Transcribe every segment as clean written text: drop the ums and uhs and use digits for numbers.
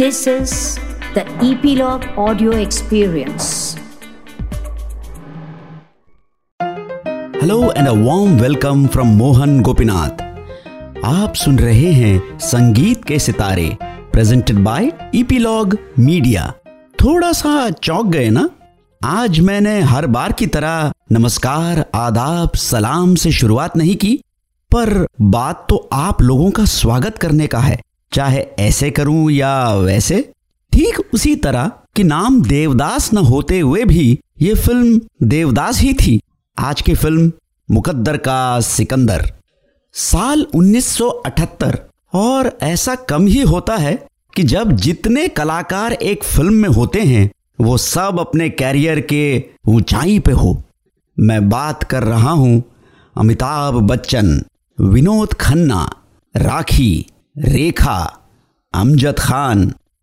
This is the Epilog Audio Experience. Hello and a warm welcome from Mohan Gopinath. आप सुन रहे हैं संगीत के सितारे प्रेजेंटेड बाय Epilog Media. थोड़ा सा चौंक गए ना? आज मैंने हर बार की तरह नमस्कार, आदाब, सलाम से शुरुआत नहीं की, पर बात तो आप लोगों का स्वागत करने का है, चाहे ऐसे करूं या वैसे. ठीक उसी तरह कि नाम देवदास न होते हुए भी ये फिल्म देवदास ही थी. आज की फिल्म मुकद्दर का सिकंदर, साल 1978. और ऐसा कम ही होता है कि जब जितने कलाकार एक फिल्म में होते हैं वो सब अपने कैरियर के ऊंचाई पे हो. मैं बात कर रहा हूं अमिताभ बच्चन, विनोद खन्ना, राखी, रेखा, अमजद खान,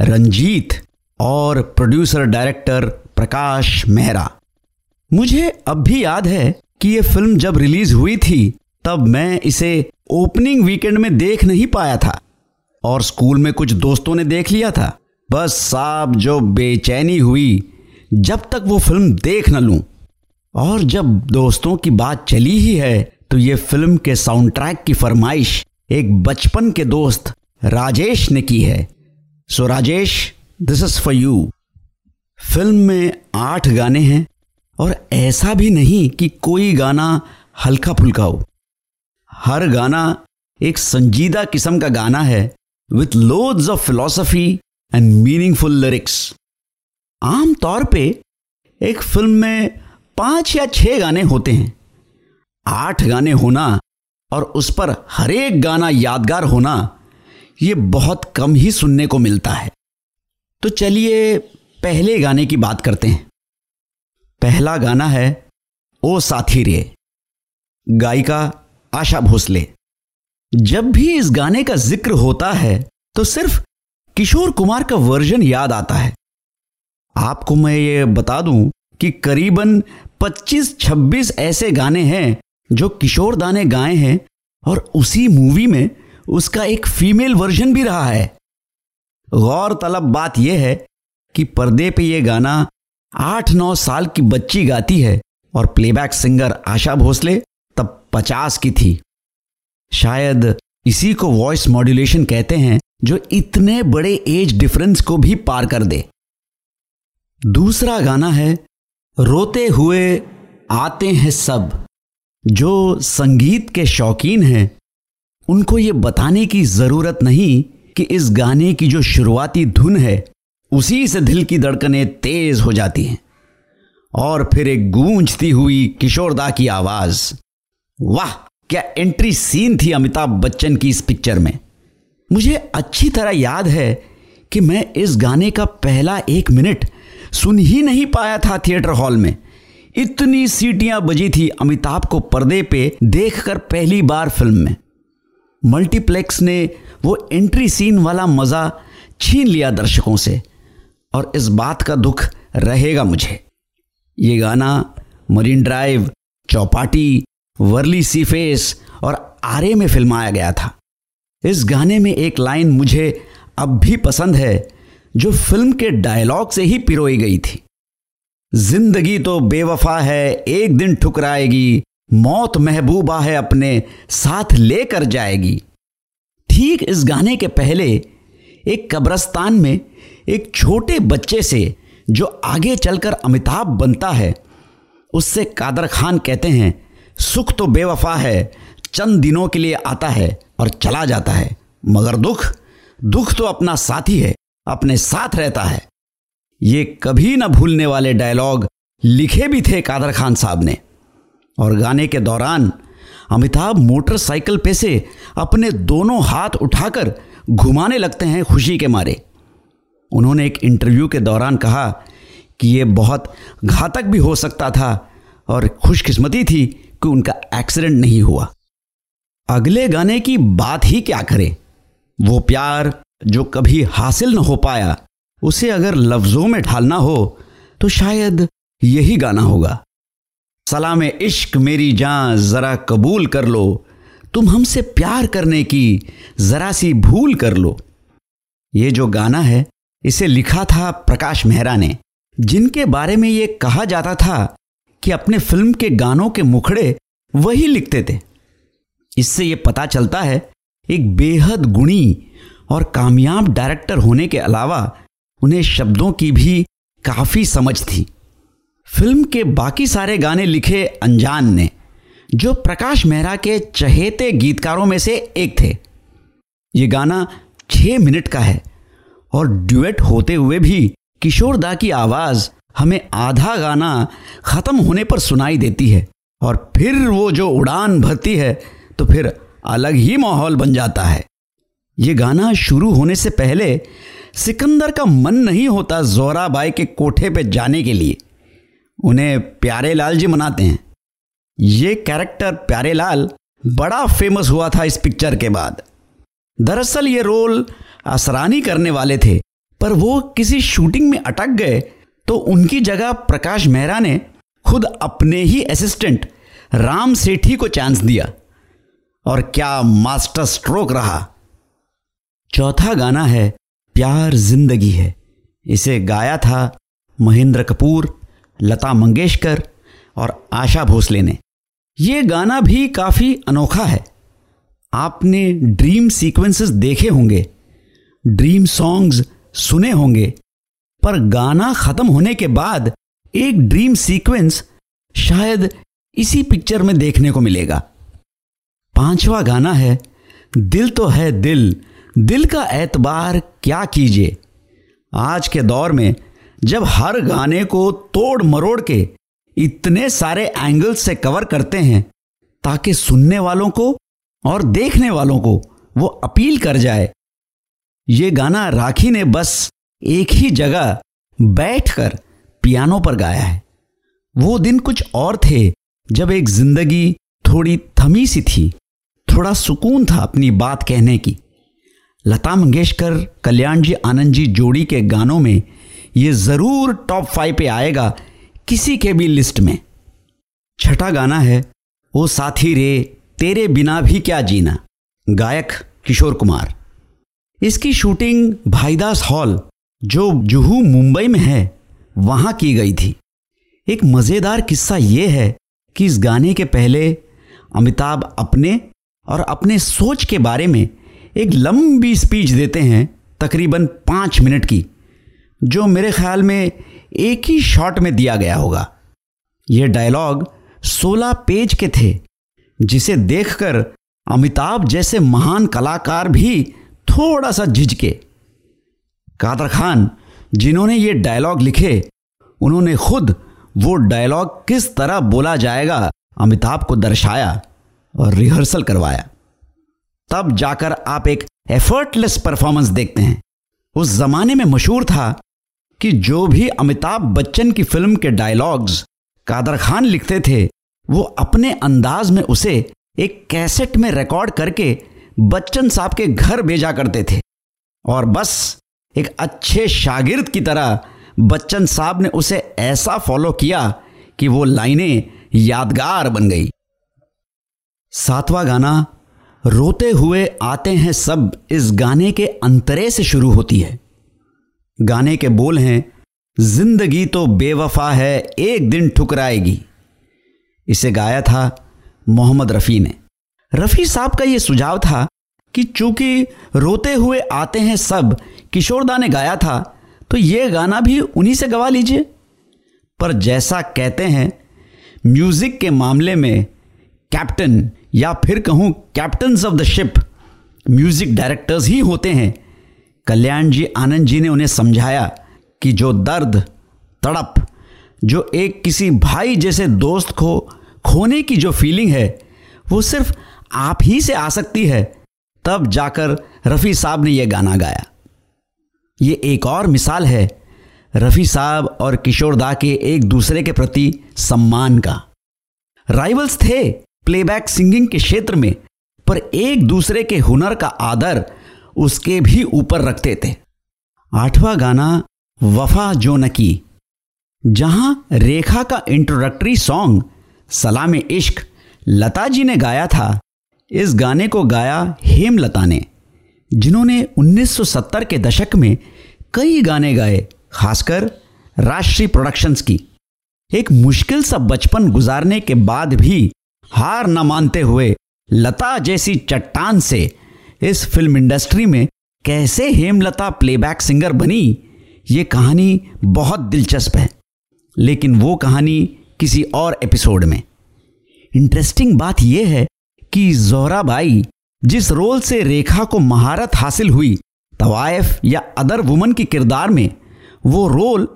रंजीत और प्रोड्यूसर डायरेक्टर प्रकाश मेहरा. मुझे अब भी याद है कि ये फिल्म जब रिलीज हुई थी तब मैं इसे ओपनिंग वीकेंड में देख नहीं पाया था, और स्कूल में कुछ दोस्तों ने देख लिया था. बस साहब जो बेचैनी हुई जब तक वो फिल्म देख न लूं. और जब दोस्तों की बात चली ही है तो ये फिल्म के साउंड ट्रैक की फरमाइश एक बचपन के दोस्त राजेश ने की है. So Rajesh, this is for you. Film में 8 गाने हैं, और ऐसा भी नहीं कि कोई गाना हल्का फुल्का हो. हर गाना एक संजीदा किस्म का गाना है with loads of philosophy and meaningful lyrics. आम तौर पे एक फिल्म में 5 या 6 गाने होते हैं. 8 गाने होना और उस पर हर एक गाना यादगार होना, ये बहुत कम ही सुनने को मिलता है. तो चलिए पहले गाने की बात करते हैं. पहला गाना है ओ साथी रे, गायिका आशा भोसले. जब भी इस गाने का जिक्र होता है तो सिर्फ किशोर कुमार का वर्जन याद आता है. आपको मैं ये बता दूं कि करीबन 25-26 ऐसे गाने हैं जो किशोर दा ने गाए हैं, और उसी मूवी में उसका एक फीमेल वर्जन भी रहा है. गौरतलब बात यह है कि पर्दे पे यह गाना 8-9 साल की बच्ची गाती है, और प्लेबैक सिंगर आशा भोसले तब 50 की थी. शायद इसी को वॉइस मॉड्यूलेशन कहते हैं, जो इतने बड़े एज डिफरेंस को भी पार कर दे. दूसरा गाना है रोते हुए आते हैं सब. जो संगीत के शौकीन हैं उनको ये बताने की ज़रूरत नहीं कि इस गाने की जो शुरुआती धुन है उसी से दिल की धड़कनें तेज़ हो जाती हैं, और फिर एक गूंजती हुई किशोरदा की आवाज़. वाह, क्या एंट्री सीन थी अमिताभ बच्चन की इस पिक्चर में. मुझे अच्छी तरह याद है कि मैं इस गाने का पहला 1 मिनट सुन ही नहीं पाया था थिएटर हॉल में. इतनी सीटियां बजी थी अमिताभ को पर्दे पे देखकर पहली बार फिल्म में. मल्टीप्लेक्स ने वो एंट्री सीन वाला मज़ा छीन लिया दर्शकों से, और इस बात का दुख रहेगा मुझे. ये गाना मरीन ड्राइव, चौपाटी, वर्ली सी फेस और आरे में फिल्माया गया था. इस गाने में एक लाइन मुझे अब भी पसंद है जो फिल्म के डायलॉग से ही पिरोई गई थी. जिंदगी तो बेवफा है, एक दिन ठुकराएगी, मौत महबूबा है अपने साथ लेकर जाएगी. ठीक इस गाने के पहले एक कब्रिस्तान में एक छोटे बच्चे से जो आगे चलकर अमिताभ बनता है, उससे कादर खान कहते हैं सुख तो बेवफा है, चंद दिनों के लिए आता है और चला जाता है, मगर दुख, दुख तो अपना साथी है, अपने साथ रहता है. ये कभी ना भूलने वाले डायलॉग लिखे भी थे कादर खान साहब ने. और गाने के दौरान अमिताभ मोटरसाइकिल पे से अपने दोनों हाथ उठाकर घुमाने लगते हैं खुशी के मारे. उन्होंने एक इंटरव्यू के दौरान कहा कि ये बहुत घातक भी हो सकता था, और खुशकिस्मती थी कि उनका एक्सीडेंट नहीं हुआ. अगले गाने की बात ही क्या करें. वो प्यार जो कभी हासिल न हो पाया, उसे अगर लफ्ज़ों में ढालना हो तो शायद यही गाना होगा. सलाम ए इश्क मेरी जान ज़रा कबूल कर लो, तुम हमसे प्यार करने की ज़रा सी भूल कर लो. ये जो गाना है इसे लिखा था प्रकाश मेहरा ने, जिनके बारे में ये कहा जाता था कि अपने फिल्म के गानों के मुखड़े वही लिखते थे। इससे ये पता चलता है एक बेहद गुणी और कामयाब डायरेक्टर होने के अलावा उन्हें शब्दों की भी काफ़ी समझ थी। फिल्म के बाकी सारे गाने लिखे अंजान ने, जो प्रकाश मेहरा के चहेते गीतकारों में से एक थे। ये गाना 6 मिनट का है और ड्यूएट होते हुए भी किशोर दा की आवाज़ हमें आधा गाना ख़त्म होने पर सुनाई देती है और फिर वो जो उड़ान भरती है तो फिर अलग ही माहौल बन जाता है। ये गाना शुरू होने से पहले सिकंदर का मन नहीं होता जोराबाई के कोठे पे जाने के लिए। उन्हें प्यारेलाल जी मनाते हैं। ये कैरेक्टर प्यारेलाल बड़ा फेमस हुआ था इस पिक्चर के बाद। दरअसल ये रोल असरानी करने वाले थे, पर वो किसी शूटिंग में अटक गए तो उनकी जगह प्रकाश मेहरा ने खुद अपने ही असिस्टेंट राम सेठी को चांस दिया, और क्या मास्टर स्ट्रोक रहा। 4था गाना है प्यार जिंदगी है। इसे गाया था महेंद्र कपूर, लता मंगेशकर और आशा भोसले ने। ये गाना भी काफ़ी अनोखा है। आपने ड्रीम सीक्वेंसेस देखे होंगे, ड्रीम सॉन्ग्स सुने होंगे, पर गाना ख़त्म होने के बाद एक ड्रीम सीक्वेंस शायद इसी पिक्चर में देखने को मिलेगा। 5वां गाना है दिल तो है दिल, दिल का एतबार क्या कीजिए। आज के दौर में जब हर गाने को तोड़ मरोड़ के इतने सारे एंगल से कवर करते हैं ताकि सुनने वालों को और देखने वालों को वो अपील कर जाए, ये गाना राखी ने बस एक ही जगह बैठकर पियानो पर गाया है। वो दिन कुछ और थे जब एक जिंदगी थोड़ी थमी सी थी, थोड़ा सुकून था अपनी बात कहने की। लता मंगेशकर कल्याणजी आनंदजी जोड़ी के गानों में ये ज़रूर टॉप 5 पे आएगा किसी के भी लिस्ट में। 6ठा गाना है ओ साथी रे तेरे बिना भी क्या जीना, गायक किशोर कुमार। इसकी शूटिंग भाईदास हॉल जो जुहू मुंबई में है वहाँ की गई थी। एक मज़ेदार किस्सा ये है कि इस गाने के पहले अमिताभ अपने और अपने सोच के बारे में एक लंबी स्पीच देते हैं, तकरीबन 5 मिनट की, जो मेरे ख्याल में एक ही शॉट में दिया गया होगा। यह डायलॉग 16 पेज के थे, जिसे देखकर अमिताभ जैसे महान कलाकार भी थोड़ा सा झिझके। कादर खान, जिन्होंने ये डायलॉग लिखे, उन्होंने खुद वो डायलॉग किस तरह बोला जाएगा अमिताभ को दर्शाया और रिहर्सल करवाया, तब जाकर आप एक एफर्टलेस परफॉर्मेंस देखते हैं। उस जमाने में मशहूर था कि जो भी अमिताभ बच्चन की फिल्म के डायलॉग्स कादर खान लिखते थे, वो अपने अंदाज में उसे एक कैसेट में रिकॉर्ड करके बच्चन साहब के घर भेजा करते थे, और बस एक अच्छे शागिर्द की तरह बच्चन साहब ने उसे ऐसा फॉलो किया कि वो लाइनें यादगार बन गई। 7वां गाना रोते हुए आते हैं सब, इस गाने के अंतरे से शुरू होती है। गाने के बोल हैं जिंदगी तो बेवफा है एक दिन ठुकराएगी। इसे गाया था मोहम्मद रफ़ी ने। रफ़ी साहब का ये सुझाव था कि चूंकि रोते हुए आते हैं सब किशोरदा ने गाया था, तो ये गाना भी उन्हीं से गवा लीजिए। पर जैसा कहते हैं म्यूज़िक के मामले में कैप्टन, या फिर कहूँ captains of the ship, music directors ही होते हैं। कल्याण जी आनंद जी ने उन्हें समझाया कि जो दर्द, तड़प, जो एक किसी भाई जैसे दोस्त को खोने की जो फीलिंग है, वो सिर्फ आप ही से आ सकती है। तब जाकर रफ़ी साहब ने यह गाना गाया। ये एक और मिसाल है रफ़ी साहब और किशोर दा के एक दूसरे के प्रति सम्मान का। राइवल्स थे प्लेबैक सिंगिंग के क्षेत्र में, पर एक दूसरे के हुनर का आदर उसके भी ऊपर रखते थे। 8वां गाना वफा जो न की, जहां रेखा का इंट्रोडक्टरी सॉन्ग सलामे इश्क लता जी ने गाया था, इस गाने को गाया हेम लता ने, जिन्होंने 1970 के दशक में कई गाने गाए, खासकर राजश्री प्रोडक्शंस की। एक मुश्किल सा बचपन गुजारने के बाद भी हार न मानते हुए लता जैसी चट्टान से इस फिल्म इंडस्ट्री में कैसे हेमलता प्लेबैक सिंगर बनी, ये कहानी बहुत दिलचस्प है, लेकिन वो कहानी किसी और एपिसोड में। इंटरेस्टिंग बात यह है कि जोराबाई जिस रोल से रेखा को महारत हासिल हुई, तवायफ या अदर वुमन के किरदार में वो रोल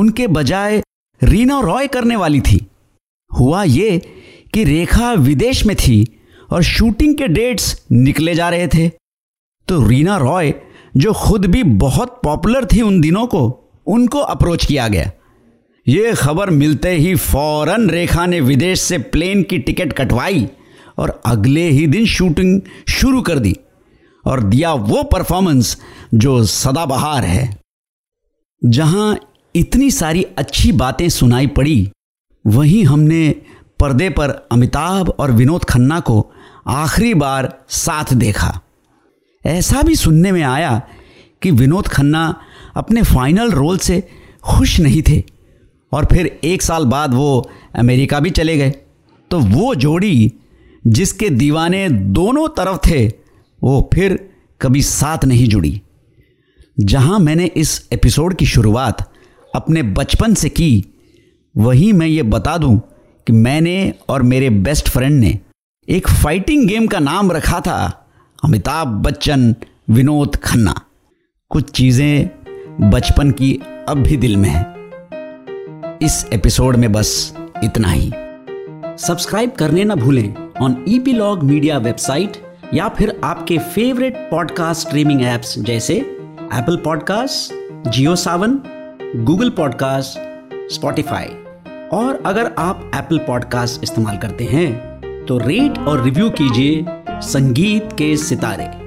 उनके बजाय रीना रॉय करने वाली थी। हुआ ये कि रेखा विदेश में थी और शूटिंग के डेट्स निकले जा रहे थे, तो रीना रॉय जो खुद भी बहुत पॉपुलर थी उन दिनों को, उनको अप्रोच किया गया। ये खबर मिलते ही फौरन रेखा ने विदेश से प्लेन की टिकट कटवाई और अगले ही दिन शूटिंग शुरू कर दी और दिया वो परफॉर्मेंस जो सदाबहार है। जहां इतनी सारी अच्छी बातें सुनाई पड़ी, वहीं हमने पर्दे पर अमिताभ और विनोद खन्ना को आखिरी बार साथ देखा। ऐसा भी सुनने में आया कि विनोद खन्ना अपने फाइनल रोल से खुश नहीं थे और फिर एक साल बाद वो अमेरिका भी चले गए। तो वो जोड़ी जिसके दीवाने दोनों तरफ थे, वो फिर कभी साथ नहीं जुड़ी। जहां मैंने इस एपिसोड की शुरुआत अपने बचपन से की, वहीं मैं ये बता दूं कि मैंने और मेरे बेस्ट फ्रेंड ने एक फाइटिंग गेम का नाम रखा था अमिताभ बच्चन विनोद खन्ना। कुछ चीज़ें बचपन की अब भी दिल में हैं। इस एपिसोड में बस इतना ही। सब्सक्राइब करने ना भूलें ऑन ईपीलॉग मीडिया वेबसाइट या फिर आपके फेवरेट पॉडकास्ट स्ट्रीमिंग ऐप्स जैसे Apple podcast, Jio Saavn, Google podcast, Spotify. और अगर आप एप्पल पॉडकास्ट इस्तेमाल करते हैं तो रेट और रिव्यू कीजिए संगीत के सितारे।